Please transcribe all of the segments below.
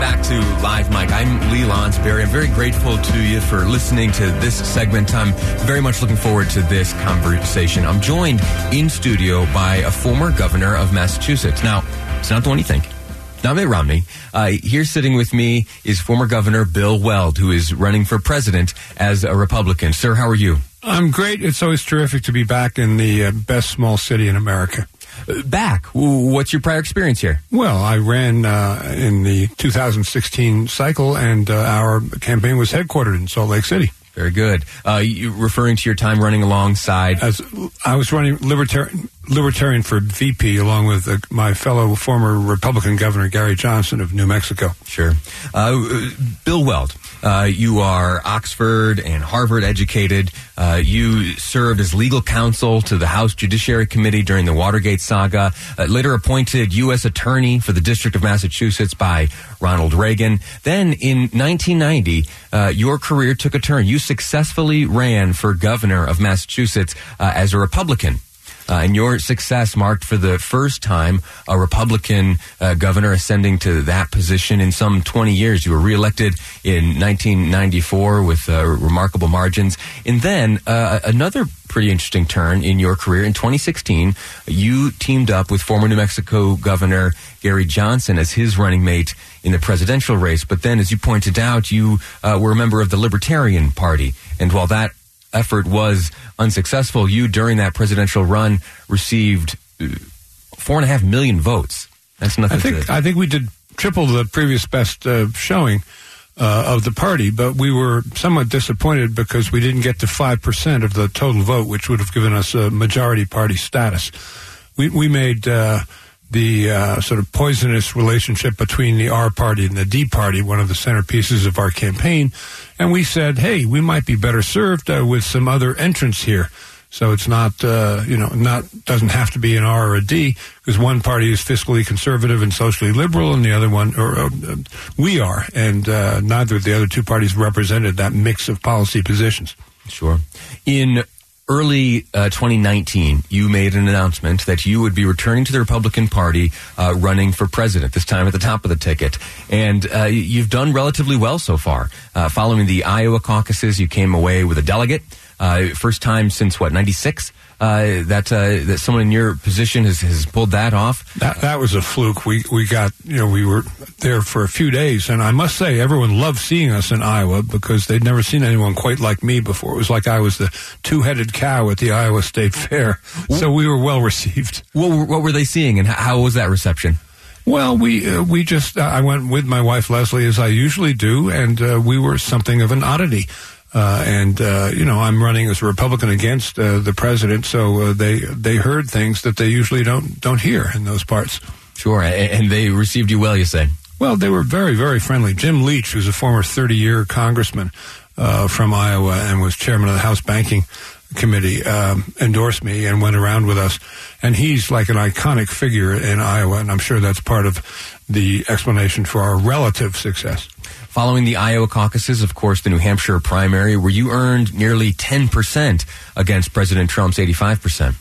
Back to Live Mike. I'm Lee Lonsberry. I'm very grateful to you for listening to this segment. I'm very much looking forward to this conversation. I'm joined in studio by a former governor of Massachusetts. Now, it's not the one you think. Not Mitt Romney. Here sitting with me is former Governor Bill Weld, who is running for president as a Republican. Sir, how are you? I'm great. It's always terrific to be back in the best small city in America. Back. What's your prior experience here? Well, I ran in the 2016 cycle, and our campaign was headquartered in Salt Lake City. Very good. You referring to your time running alongside? As I was running Libertarian for VP, along with my fellow former Republican Governor Gary Johnson of New Mexico. Sure. Bill Weld, you are Oxford and Harvard educated. You served as legal counsel to the House Judiciary Committee during the Watergate saga, later appointed U.S. Attorney for the District of Massachusetts by Ronald Reagan. Then in 1990, your career took a turn. You successfully ran for governor of Massachusetts as a Republican. And your success marked for the first time a Republican governor ascending to that position in some 20 years. You were reelected in 1994 with remarkable margins. And then another pretty interesting turn in your career. In 2016, you teamed up with former New Mexico Governor Gary Johnson as his running mate in the presidential race. But then, as you pointed out, you were a member of the Libertarian Party. And while that effort was unsuccessful, you during that presidential run received 4.5 million votes. That's nothing. I think we did triple the previous best showing of the party, but we were somewhat disappointed because we didn't get to 5% of the total vote, which would have given us a majority party status. We made the sort of poisonous relationship between the R party and the D party one of the centerpieces of our campaign. And we said, hey, we might be better served with some other entrants here. So it's not, doesn't have to be an R or a D, because one party is fiscally conservative and socially liberal, and the other one, or we are. And neither of the other two parties represented that mix of policy positions. Sure. In early 2019, you made an announcement that you would be returning to the Republican Party running for president, this time at the top of the ticket. And you've done relatively well so far. Following the Iowa caucuses, you came away with a delegate. First time since, 96? That someone in your position has pulled that off. That was a fluke. We got, we were there for a few days, and I must say everyone loved seeing us in Iowa because they'd never seen anyone quite like me before. It was like I was the two-headed cow at the Iowa State Fair. So we were well received. What were they seeing, and how was that reception? Well, we just I went with my wife Leslie, as I usually do, and we were something of an oddity. I'm running as a Republican against the president, so they heard things that they usually don't hear in those parts. Sure, and they received you well, you say? Well, they were very, very friendly. Jim Leach, who's a former 30-year congressman from Iowa and was chairman of the House Banking Committee, endorsed me and went around with us. And he's like an iconic figure in Iowa, and I'm sure that's part of the explanation for our relative success. Following the Iowa caucuses, of course, the New Hampshire primary, where you earned nearly 10% against President Trump's 85%.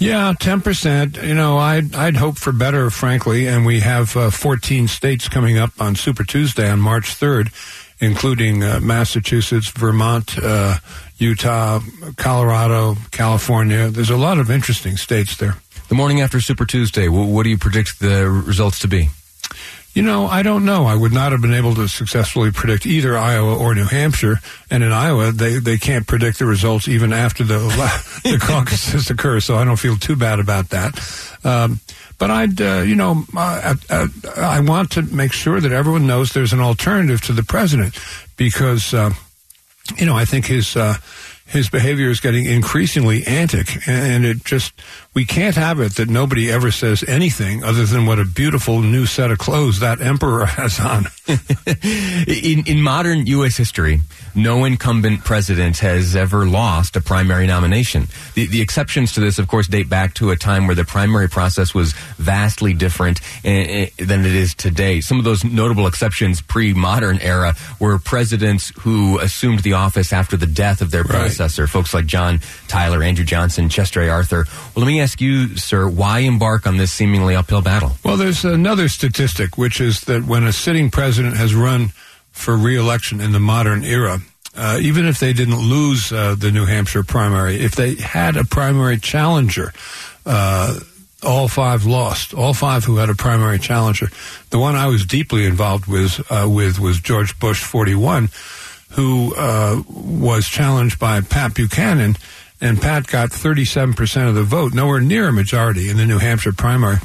Yeah, 10%. I'd hope for better, frankly. And we have 14 states coming up on Super Tuesday on March 3rd, including Massachusetts, Vermont, Utah, Colorado, California. There's a lot of interesting states there. The morning after Super Tuesday, what do you predict the results to be? I don't know. I would not have been able to successfully predict either Iowa or New Hampshire. And in Iowa, they can't predict the results even after the caucuses occur. So I don't feel too bad about that. But I want to make sure that everyone knows there's an alternative to the president because, I think his behavior is getting increasingly antic, and it just We can't have it that nobody ever says anything other than what a beautiful new set of clothes that emperor has on. In modern U.S. history, no incumbent president has ever lost a primary nomination. The exceptions to this, of course, date back to a time where the primary process was vastly different than it is today. Some of those notable exceptions pre-modern era were presidents who assumed the office after the death of their predecessor, folks like John Tyler, Andrew Johnson, Chester A. Arthur. Well, let me ask you, sir, why embark on this seemingly uphill battle? Well, there's another statistic, which is that when a sitting president has run for re-election in the modern era, even if they didn't lose the New Hampshire primary, if they had a primary challenger, all five lost, all five who had a primary challenger. The one I was deeply involved with was George Bush 41, who was challenged by Pat Buchanan, and Pat got 37% of the vote, nowhere near a majority in the New Hampshire primary.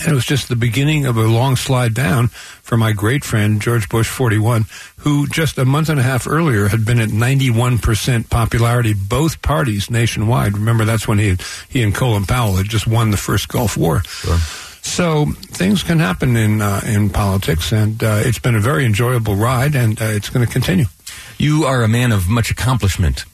And it was just the beginning of a long slide down for my great friend, George Bush 41, who just a month and a half earlier had been at 91% popularity, both parties nationwide. Remember, that's when he and Colin Powell had just won the first Gulf War. Sure. So things can happen in politics, and it's been a very enjoyable ride, and it's going to continue. You are a man of much accomplishment.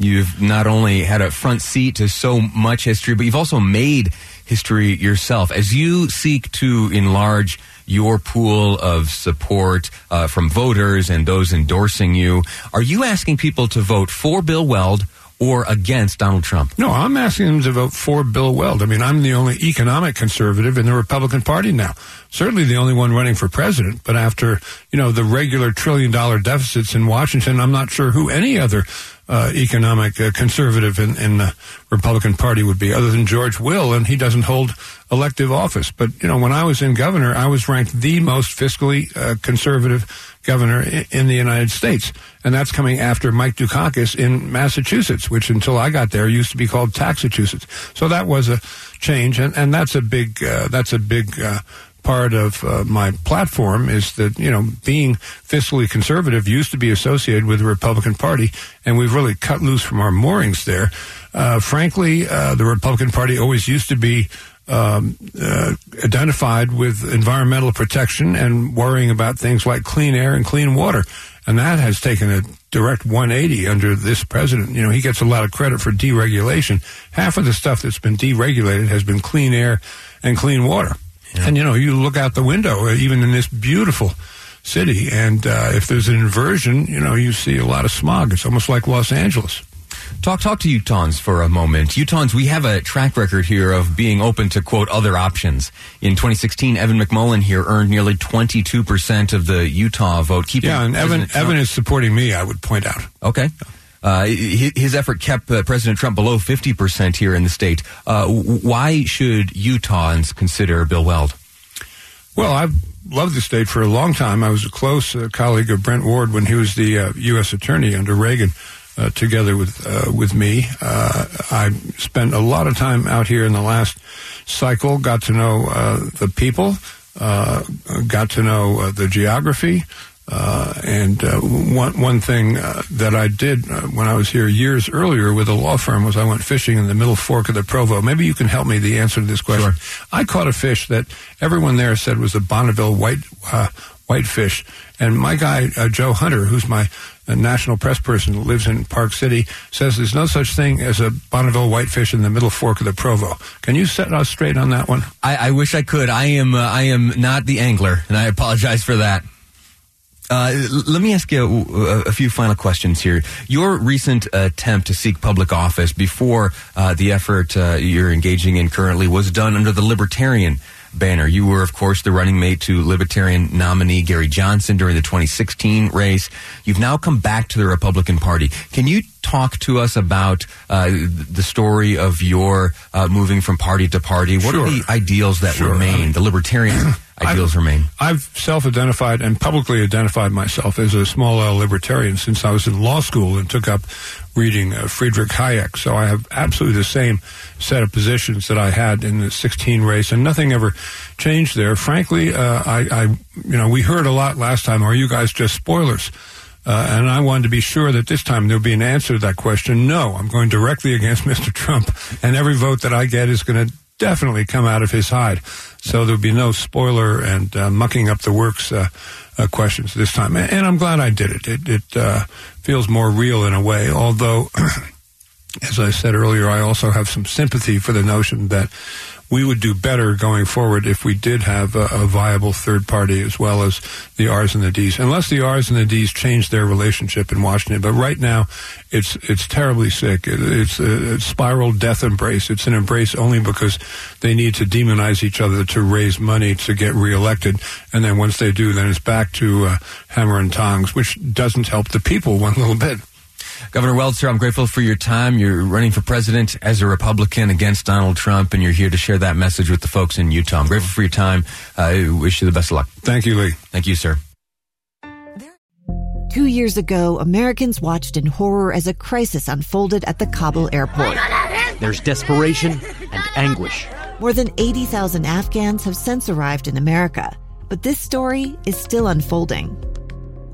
You've not only had a front seat to so much history, but you've also made history yourself. As you seek to enlarge your pool of support from voters and those endorsing you, are you asking people to vote for Bill Weld or against Donald Trump? No, I'm asking them to vote for Bill Weld. I mean, I'm the only economic conservative in the Republican Party now. Certainly the only one running for president. But after, you know, the regular $1 trillion deficits in Washington, I'm not sure who any other economic conservative in the Republican Party would be, other than George Will, and he doesn't hold elective office. But, you know, when I was in governor, I was ranked the most fiscally conservative governor in the United States. And that's coming after Mike Dukakis in Massachusetts, which until I got there used to be called Taxachusetts. So that was a change, and that's a big part of my platform, is that, you know, being fiscally conservative used to be associated with the Republican Party, and we've really cut loose from our moorings there. Frankly, the Republican Party always used to be identified with environmental protection and worrying about things like clean air and clean water. And that has taken a direct 180 under this president. You know, he gets a lot of credit for deregulation. Half of the stuff that's been deregulated has been clean air and clean water. Yeah. And, you know, you look out the window, even in this beautiful city, and if there's an inversion, you know, you see a lot of smog. It's almost like Los Angeles. Talk to Utahns for a moment. Utahns, we have a track record here of being open to, quote, other options. In 2016, Evan McMullen here earned nearly 22% of the Utah vote. And Evan is supporting me, I would point out. Okay. His effort kept President Trump below 50% here in the state. Why should Utahns consider Bill Weld? Well, I've loved the state for a long time. I was a close colleague of Brent Ward when he was the U.S. attorney under Reagan, together with me. I spent a lot of time out here in the last cycle, got to know the people, got to know the geography. And one thing that I did when I was here years earlier with a law firm was I went fishing in the Middle Fork of the Provo. Maybe you can help me the answer to this question. Sure. I caught a fish that everyone there said was a Bonneville white fish. And my guy, Joe Hunter, who's my national press person that lives in Park City, says there's no such thing as a Bonneville white fish in the Middle Fork of the Provo. Can you set us straight on that one? I wish I could. I am not the angler, and I apologize for that. Let me ask you a few final questions here. Your recent attempt to seek public office before the effort you're engaging in currently was done under the Libertarian banner. You were, of course, the running mate to Libertarian nominee Gary Johnson during the 2016 race. You've now come back to the Republican Party. Can you talk to us about the story of your moving from party to party? What Sure. are the ideals that Sure. remain, the Libertarian ideals remain? I've self-identified and publicly identified myself as a small L libertarian since I was in law school and took up reading Friedrich Hayek. So I have absolutely the same set of positions that I had in the 16 race, and nothing ever changed there. Frankly, I we heard a lot last time, are you guys just spoilers? And I wanted to be sure that this time there would be an answer to that question. No, I'm going directly against Mr. Trump, and every vote that I get is going to definitely come out of his side. So there'll be no spoiler and mucking up the works questions this time. And I'm glad I did it. It feels more real in a way, although, as I said earlier, I also have some sympathy for the notion that we would do better going forward if we did have a viable third party as well as the R's and the D's, unless the R's and the D's change their relationship in Washington. But right now, it's terribly sick. It's a spiral death embrace. It's an embrace only because they need to demonize each other to raise money to get reelected. And then once they do, then it's back to hammer and tongs, which doesn't help the people one little bit. Governor Weld, sir, I'm grateful for your time. You're running for president as a Republican against Donald Trump, and you're here to share that message with the folks in Utah. I'm grateful for your time. I wish you the best of luck. Thank you, Lee. Thank you, sir. 2 years ago, Americans watched in horror as a crisis unfolded at the Kabul airport. There's desperation and anguish. More than 80,000 Afghans have since arrived in America, but this story is still unfolding.